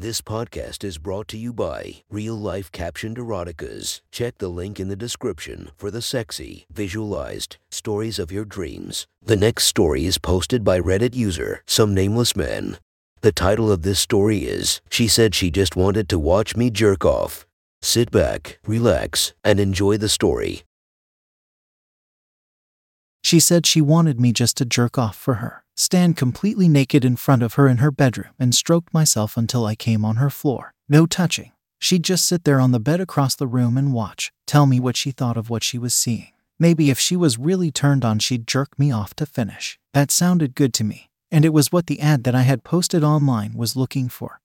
This podcast is brought to you by Real Life Captioned Eroticas. Check the link in the description for the sexy, visualized stories of your dreams. The next story is posted by Reddit user Some Nameless Man. The title of this story is, She Said She Just Wanted to Watch Me Jerk Off. Sit back, relax, and enjoy the story. She said she wanted me just to jerk off for her, stand completely naked in front of her in her bedroom and stroked myself until I came on her floor. No touching. She'd just sit there on the bed across the room and watch, tell me what she thought of what she was seeing. Maybe if she was really turned on she'd jerk me off to finish. That sounded good to me, and it was what the ad that I had posted online was looking for.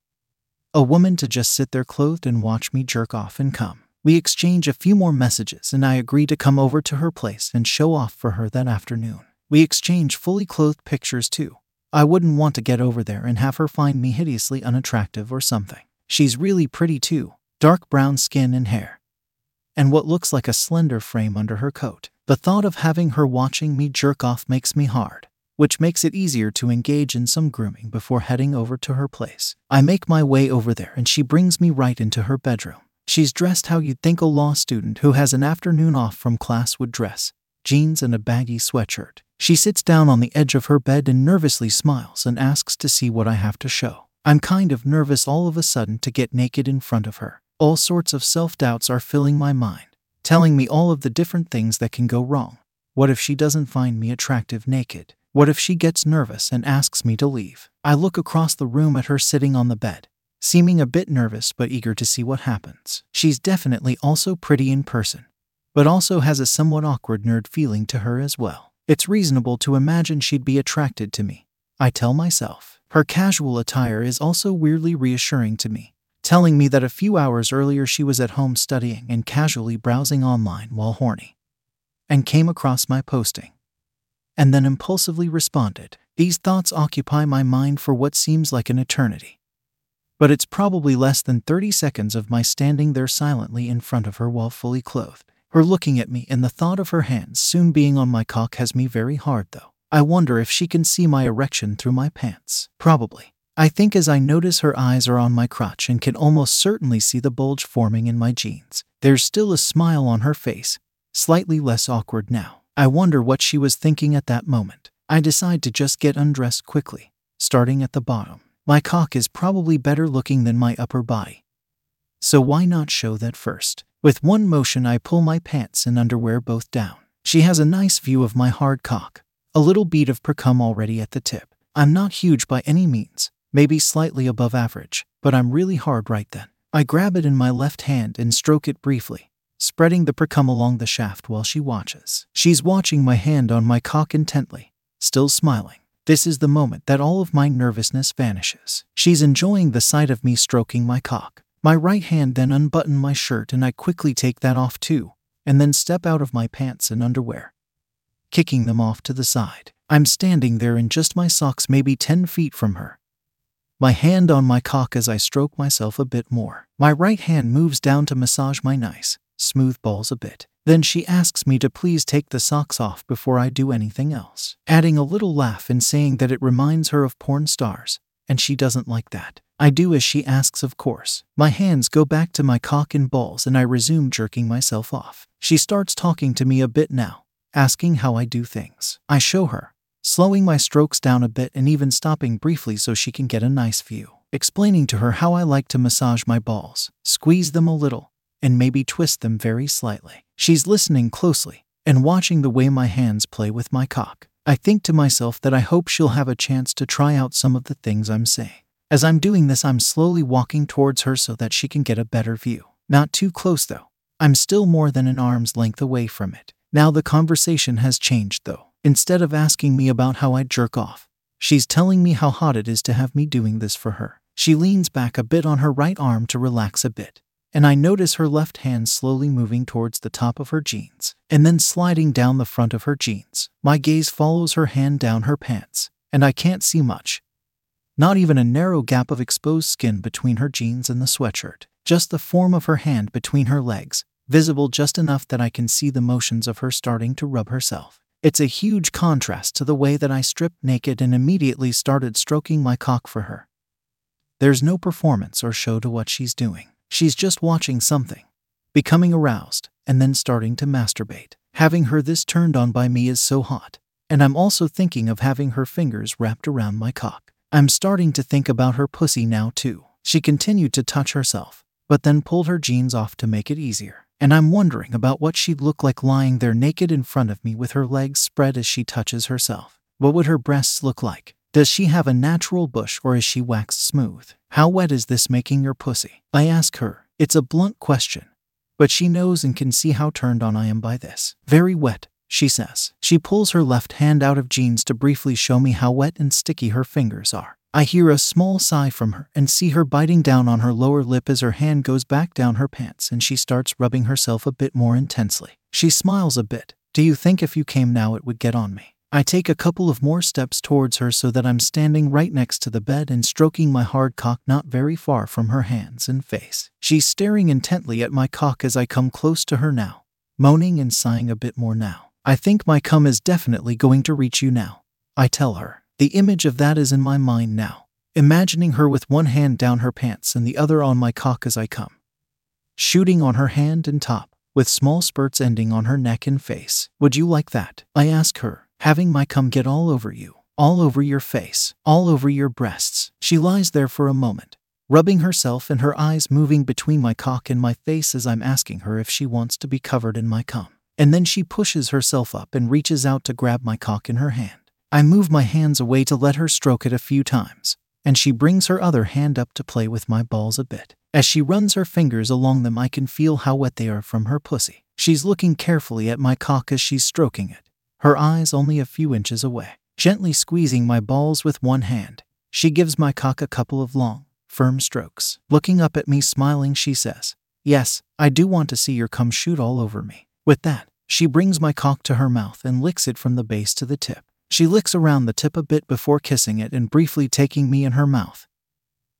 A woman to just sit there clothed and watch me jerk off and come. We exchange a few more messages and I agree to come over to her place and show off for her that afternoon. We exchange fully clothed pictures too. I wouldn't want to get over there and have her find me hideously unattractive or something. She's really pretty too, dark brown skin and hair, and what looks like a slender frame under her coat. The thought of having her watching me jerk off makes me hard, which makes it easier to engage in some grooming before heading over to her place. I make my way over there and she brings me right into her bedroom. She's dressed how you'd think a law student who has an afternoon off from class would dress, jeans and a baggy sweatshirt. She sits down on the edge of her bed and nervously smiles and asks to see what I have to show. I'm kind of nervous all of a sudden to get naked in front of her. All sorts of self-doubts are filling my mind, telling me all of the different things that can go wrong. What if she doesn't find me attractive naked? What if she gets nervous and asks me to leave? I look across the room at her sitting on the bed, seeming a bit nervous but eager to see what happens. She's definitely also pretty in person, but also has a somewhat awkward nerd feeling to her as well. It's reasonable to imagine she'd be attracted to me, I tell myself. Her casual attire is also weirdly reassuring to me, telling me that a few hours earlier she was at home studying and casually browsing online while horny, and came across my posting, and then impulsively responded. These thoughts occupy my mind for what seems like an eternity, but it's probably less than 30 seconds of my standing there silently in front of her while fully clothed, her looking at me, and the thought of her hands soon being on my cock has me very hard though. I wonder if she can see my erection through my pants. Probably. I think as I notice her eyes are on my crotch and can almost certainly see the bulge forming in my jeans. There's still a smile on her face, slightly less awkward now. I wonder what she was thinking at that moment. I decide to just get undressed quickly, starting at the bottom. My cock is probably better looking than my upper body, so why not show that first? With one motion I pull my pants and underwear both down. She has a nice view of my hard cock, a little bead of precum already at the tip. I'm not huge by any means, maybe slightly above average, but I'm really hard right then. I grab it in my left hand and stroke it briefly, spreading the precum along the shaft while she watches. She's watching my hand on my cock intently, still smiling. This is the moment that all of my nervousness vanishes. She's enjoying the sight of me stroking my cock. My right hand then unbuttons my shirt and I quickly take that off too, and then step out of my pants and underwear, kicking them off to the side. I'm standing there in just my socks maybe 10 feet from her, my hand on my cock as I stroke myself a bit more. My right hand moves down to massage my nice, smooth balls a bit. Then she asks me to please take the socks off before I do anything else, adding a little laugh and saying that it reminds her of porn stars, and she doesn't like that. I do as she asks, of course. My hands go back to my cock and balls and I resume jerking myself off. She starts talking to me a bit now, asking how I do things. I show her, slowing my strokes down a bit and even stopping briefly so she can get a nice view, explaining to her how I like to massage my balls, squeeze them a little, and maybe twist them very slightly. She's listening closely and watching the way my hands play with my cock. I think to myself that I hope she'll have a chance to try out some of the things I'm saying. As I'm doing this, I'm slowly walking towards her so that she can get a better view. Not too close though. I'm still more than an arm's length away from it. Now the conversation has changed though. Instead of asking me about how I jerk off, she's telling me how hot it is to have me doing this for her. She leans back a bit on her right arm to relax a bit, and I notice her left hand slowly moving towards the top of her jeans, and then sliding down the front of her jeans. My gaze follows her hand down her pants, and I can't see much. Not even a narrow gap of exposed skin between her jeans and the sweatshirt. Just the form of her hand between her legs, visible just enough that I can see the motions of her starting to rub herself. It's a huge contrast to the way that I stripped naked and immediately started stroking my cock for her, There's no performance or show to what she's doing. She's just watching something, becoming aroused, and then starting to masturbate. Having her this turned on by me is so hot. And I'm also thinking of having her fingers wrapped around my cock. I'm starting to think about her pussy now too. She continued to touch herself, but then pulled her jeans off to make it easier. And I'm wondering about what she'd look like lying there naked in front of me with her legs spread as she touches herself. What would her breasts look like? Does she have a natural bush or is she waxed smooth? How wet is this making your pussy? I ask her. It's a blunt question, but she knows and can see how turned on I am by this. Very wet, she says. She pulls her left hand out of jeans to briefly show me how wet and sticky her fingers are. I hear a small sigh from her and see her biting down on her lower lip as her hand goes back down her pants and she starts rubbing herself a bit more intensely. She smiles a bit. Do you think if you came now it would get on me? I take a couple of more steps towards her so that I'm standing right next to the bed and stroking my hard cock not very far from her hands and face. She's staring intently at my cock as I come close to her now, moaning and sighing a bit more now. I think my cum is definitely going to reach you now, I tell her. The image of that is in my mind now, imagining her with one hand down her pants and the other on my cock as I come, shooting on her hand and top, with small spurts ending on her neck and face. Would you like that? I ask her, having my cum get all over you, all over your face, all over your breasts. She lies there for a moment, rubbing herself and her eyes moving between my cock and my face as I'm asking her if she wants to be covered in my cum. And then she pushes herself up and reaches out to grab my cock in her hand. I move my hands away to let her stroke it a few times, and she brings her other hand up to play with my balls a bit. As she runs her fingers along them, I can feel how wet they are from her pussy. She's looking carefully at my cock as she's stroking it, her eyes only a few inches away. Gently squeezing my balls with one hand, she gives my cock a couple of long, firm strokes. Looking up at me smiling, she says, "Yes, I do want to see your cum shoot all over me." With that, she brings my cock to her mouth and licks it from the base to the tip. She licks around the tip a bit before kissing it and briefly taking me in her mouth,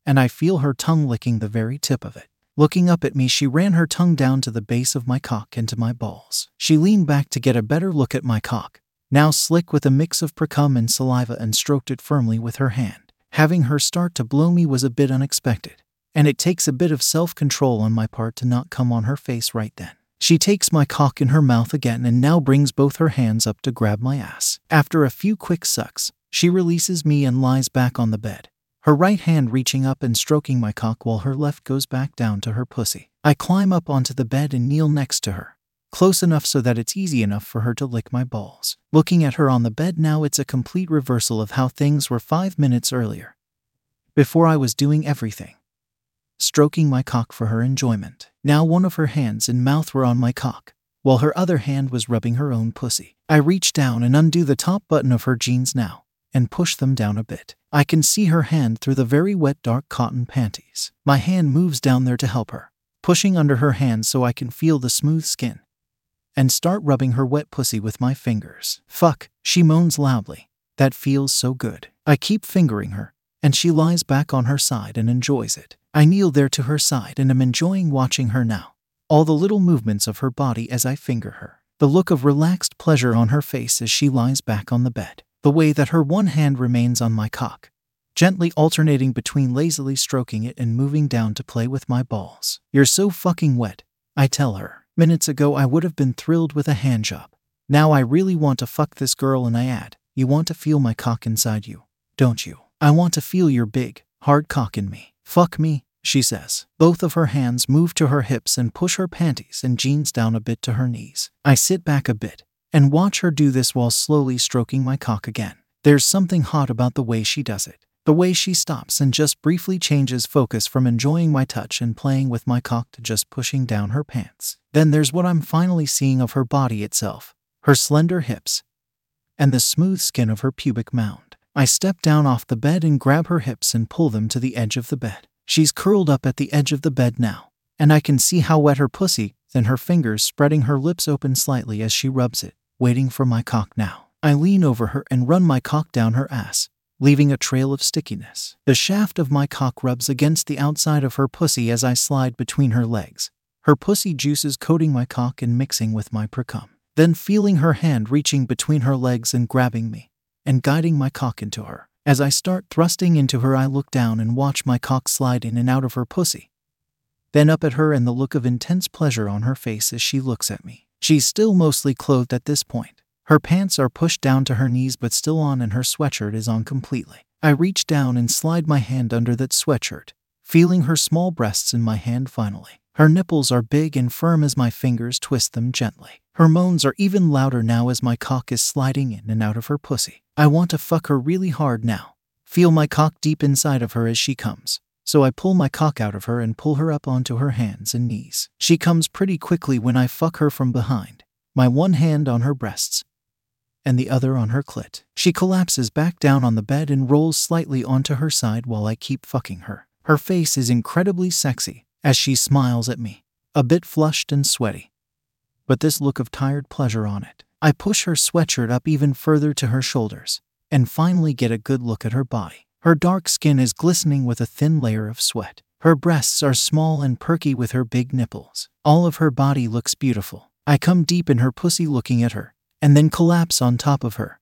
and I feel her tongue licking the very tip of it. Looking up at me, she ran her tongue down to the base of my cock and to my balls. She leaned back to get a better look at my cock, now slick with a mix of precum and saliva, and stroked it firmly with her hand. Having her start to blow me was a bit unexpected, and it takes a bit of self-control on my part to not come on her face right then. She takes my cock in her mouth again and now brings both her hands up to grab my ass. After a few quick sucks, she releases me and lies back on the bed, her right hand reaching up and stroking my cock while her left goes back down to her pussy. I climb up onto the bed and kneel next to her, close enough so that it's easy enough for her to lick my balls. Looking at her on the bed now, it's a complete reversal of how things were 5 minutes earlier, before I was doing everything, stroking my cock for her enjoyment. Now one of her hands and mouth were on my cock, while her other hand was rubbing her own pussy. I reach down and undo the top button of her jeans now, and push them down a bit. I can see her hand through the very wet dark cotton panties. My hand moves down there to help her, pushing under her hand so I can feel the smooth skin, and start rubbing her wet pussy with my fingers. "Fuck," she moans loudly. "That feels so good." I keep fingering her, and she lies back on her side and enjoys it. I kneel there to her side and am enjoying watching her now, all the little movements of her body as I finger her, the look of relaxed pleasure on her face as she lies back on the bed, the way that her one hand remains on my cock, gently alternating between lazily stroking it and moving down to play with my balls. "You're so fucking wet," I tell her. Minutes ago I would have been thrilled with a handjob. Now I really want to fuck this girl, and I add, "You want to feel my cock inside you, don't you? I want to feel your big, hard cock in me. Fuck me," she says. Both of her hands move to her hips and push her panties and jeans down a bit to her knees. I sit back a bit and watch her do this while slowly stroking my cock again. There's something hot about the way she does it, the way she stops and just briefly changes focus from enjoying my touch and playing with my cock to just pushing down her pants. Then there's what I'm finally seeing of her body itself, her slender hips, and the smooth skin of her pubic mound. I step down off the bed and grab her hips and pull them to the edge of the bed. She's curled up at the edge of the bed now, and I can see how wet her pussy, then her fingers spreading her lips open slightly as she rubs it, waiting for my cock now. I lean over her and run my cock down her ass, leaving a trail of stickiness. The shaft of my cock rubs against the outside of her pussy as I slide between her legs, her pussy juices coating my cock and mixing with my precum. Then feeling her hand reaching between her legs and grabbing me, and guiding my cock into her. As I start thrusting into her, I look down and watch my cock slide in and out of her pussy. Then up at her and the look of intense pleasure on her face as she looks at me. She's still mostly clothed at this point. Her pants are pushed down to her knees but still on, and her sweatshirt is on completely. I reach down and slide my hand under that sweatshirt, feeling her small breasts in my hand finally. Her nipples are big and firm as my fingers twist them gently. Her moans are even louder now as my cock is sliding in and out of her pussy. I want to fuck her really hard now. Feel my cock deep inside of her as she comes. So I pull my cock out of her and pull her up onto her hands and knees. She comes pretty quickly when I fuck her from behind, my one hand on her breasts and the other on her clit. She collapses back down on the bed and rolls slightly onto her side while I keep fucking her. Her face is incredibly sexy as she smiles at me, a bit flushed and sweaty, but this look of tired pleasure on it. I push her sweatshirt up even further to her shoulders and finally get a good look at her body. Her dark skin is glistening with a thin layer of sweat. Her breasts are small and perky with her big nipples. All of her body looks beautiful. I come deep in her pussy looking at her, and then collapse on top of her,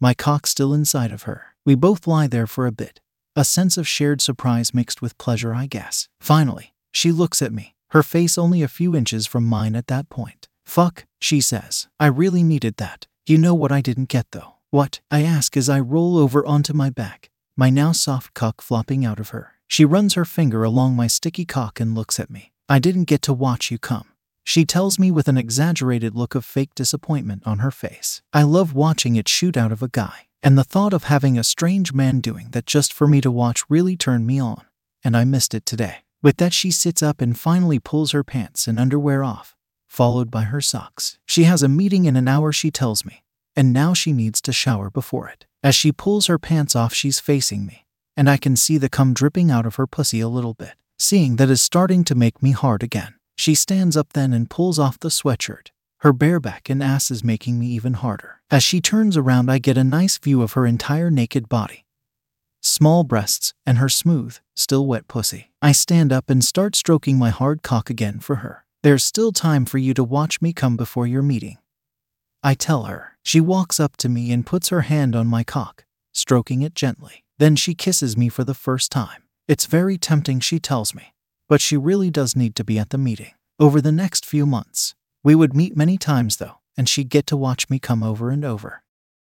my cock still inside of her. We both lie there for a bit, a sense of shared surprise mixed with pleasure, I guess. Finally, she looks at me, her face only a few inches from mine at that point. "Fuck," she says. I really needed that. You know what I didn't get though? "What?" I ask as I roll over onto my back, my now soft cock flopping out of her. She runs her finger along my sticky cock and looks at me. "I didn't get to watch you come," she tells me with an exaggerated look of fake disappointment on her face. I love watching it shoot out of a guy, and the thought of having a strange man doing that just for me to watch really turned me on, and I missed it today. With that, she sits up and finally pulls her pants and underwear off, followed by her socks. She has a meeting in an hour, she tells me, and now she needs to shower before it. As she pulls her pants off, she's facing me, and I can see the cum dripping out of her pussy a little bit. Seeing that is starting to make me hard again. She stands up then and pulls off the sweatshirt. Her bare back and ass is making me even harder. As she turns around, I get a nice view of her entire naked body, small breasts, and her smooth, still wet pussy. I stand up and start stroking my hard cock again for her. "There's still time for you to watch me come before your meeting," I tell her. She walks up to me and puts her hand on my cock, stroking it gently. Then she kisses me for the first time. "It's very tempting," she tells me, but she really does need to be at the meeting. Over the next few months, we would meet many times though, and she'd get to watch me come over and over.